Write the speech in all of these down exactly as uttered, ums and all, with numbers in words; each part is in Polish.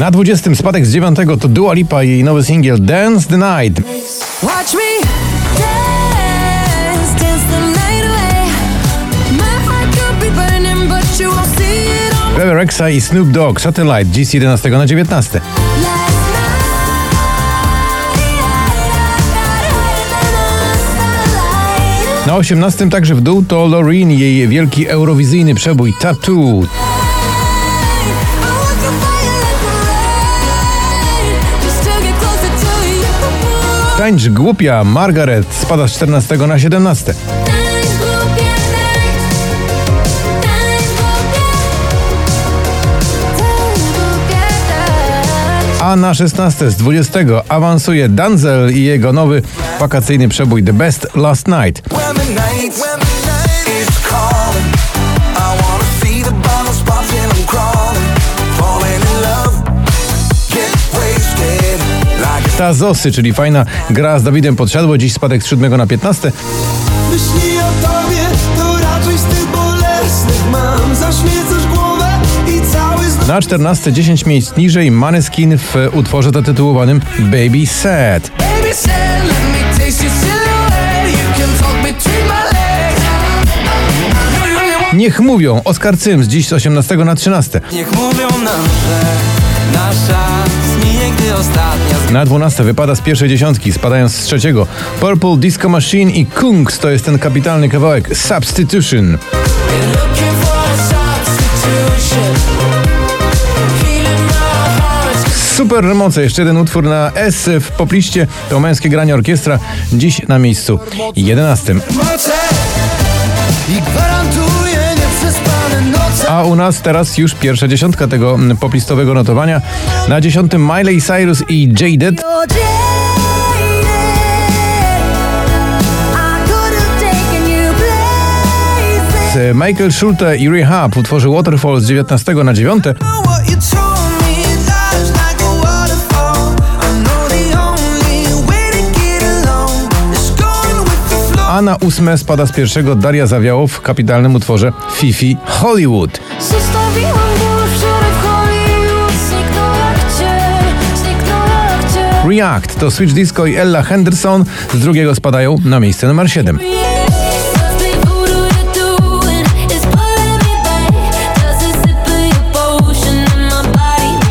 Na dwudziestym spadek z dziewiątego to Dua Lipa i jej nowy singiel Dance the Night. Watch me dance, dance the night away. My heart could be burning, but you won't see it all. Bebe Rexha i Snoop Dogg, Satellite, dziś jedenastego na dziewiętnastego. Na osiemnastym także w dół to Loreen i jej wielki eurowizyjny przebój Tattoo. Tańcz głupia, Margaret, spada z czternastego na siedemnastego. A na szesnastym z dwudziestego awansuje Danzel i jego nowy wakacyjny przebój The Best Last Night. Ta Zosy, czyli fajna gra z Dawidem Podsiadło, dziś spadek z siódmego na piętnaste. Myśli o tobie, to raczej z tych bolesnych mam, zaśmiecasz głowę i cały... Na czternaste, dziesięć miejsc niżej, Maneskin w utworze zatytułowanym Baby Sad. Niech mówią, Oskar Cym, dziś z osiemnastego na trzynastego. Niech mówią nam, że nasza zmieni, gdy ostatnia. Na dwunastego wypada z pierwszej dziesiątki, spadając z trzeciego Purple Disco Machine i Kungs, to jest ten kapitalny kawałek Substitution. Super moce, jeszcze jeden utwór na S w popliście, to męskie granie orkiestra, dziś na miejscu jedenastym. A u nas teraz już pierwsza dziesiątka tego poplistowego notowania. Na dziesiątym Miley Cyrus i Jaded. Michael Schulte i Rehab utworzył Waterfall z dziewiętnastego na dziewiąte. A na ósme spada z pierwszego Daria Zawiałow w kapitalnym utworze Fifi Hollywood. React to Switch Disco i Ella Henderson, z drugiego spadają na miejsce numer siedem.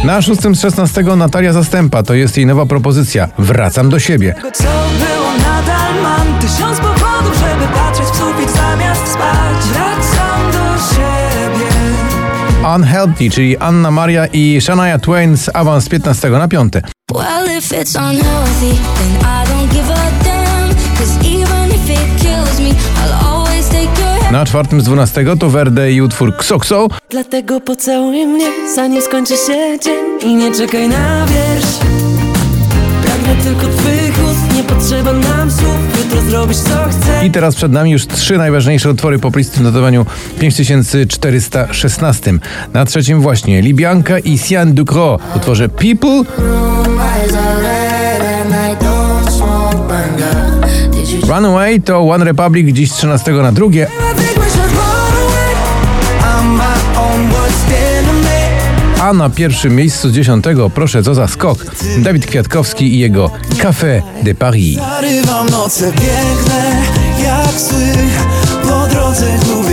Na szóstym z szesnastego Natalia Zastępa, to jest jej nowa propozycja Wracam do siebie. Tysiąc powodów, żeby patrzeć w sufit zamiast spać. Wracam do siebie. Unhealthy, czyli Anna Maria i Shania Twain z awans z piętnastego na piąte. Well, if it's unhealthy, then I don't give a damn, 'cause even if it kills me, I'll always take your... Na czwartym z dwunastego to Verde i utwór Ksokso. Dlatego pocałuj mnie, zanim skończy się dzień i nie czekaj na wiersz. Pragnę tylko twych ust, nie potrzeba nam słów. I teraz przed nami już trzy najważniejsze utwory poplisty w notowaniu pięć tysięcy czterysta szesnaście. Na trzecim właśnie Libianka i Sian Ducro w utworze People. Runaway to One Republic, dziś trzynastego na drugie. A na pierwszym miejscu z dziesiątego, proszę co za skok, Dawid Kwiatkowski i jego Café de Paris. Zarywam noce piękne, jak sły, po drodze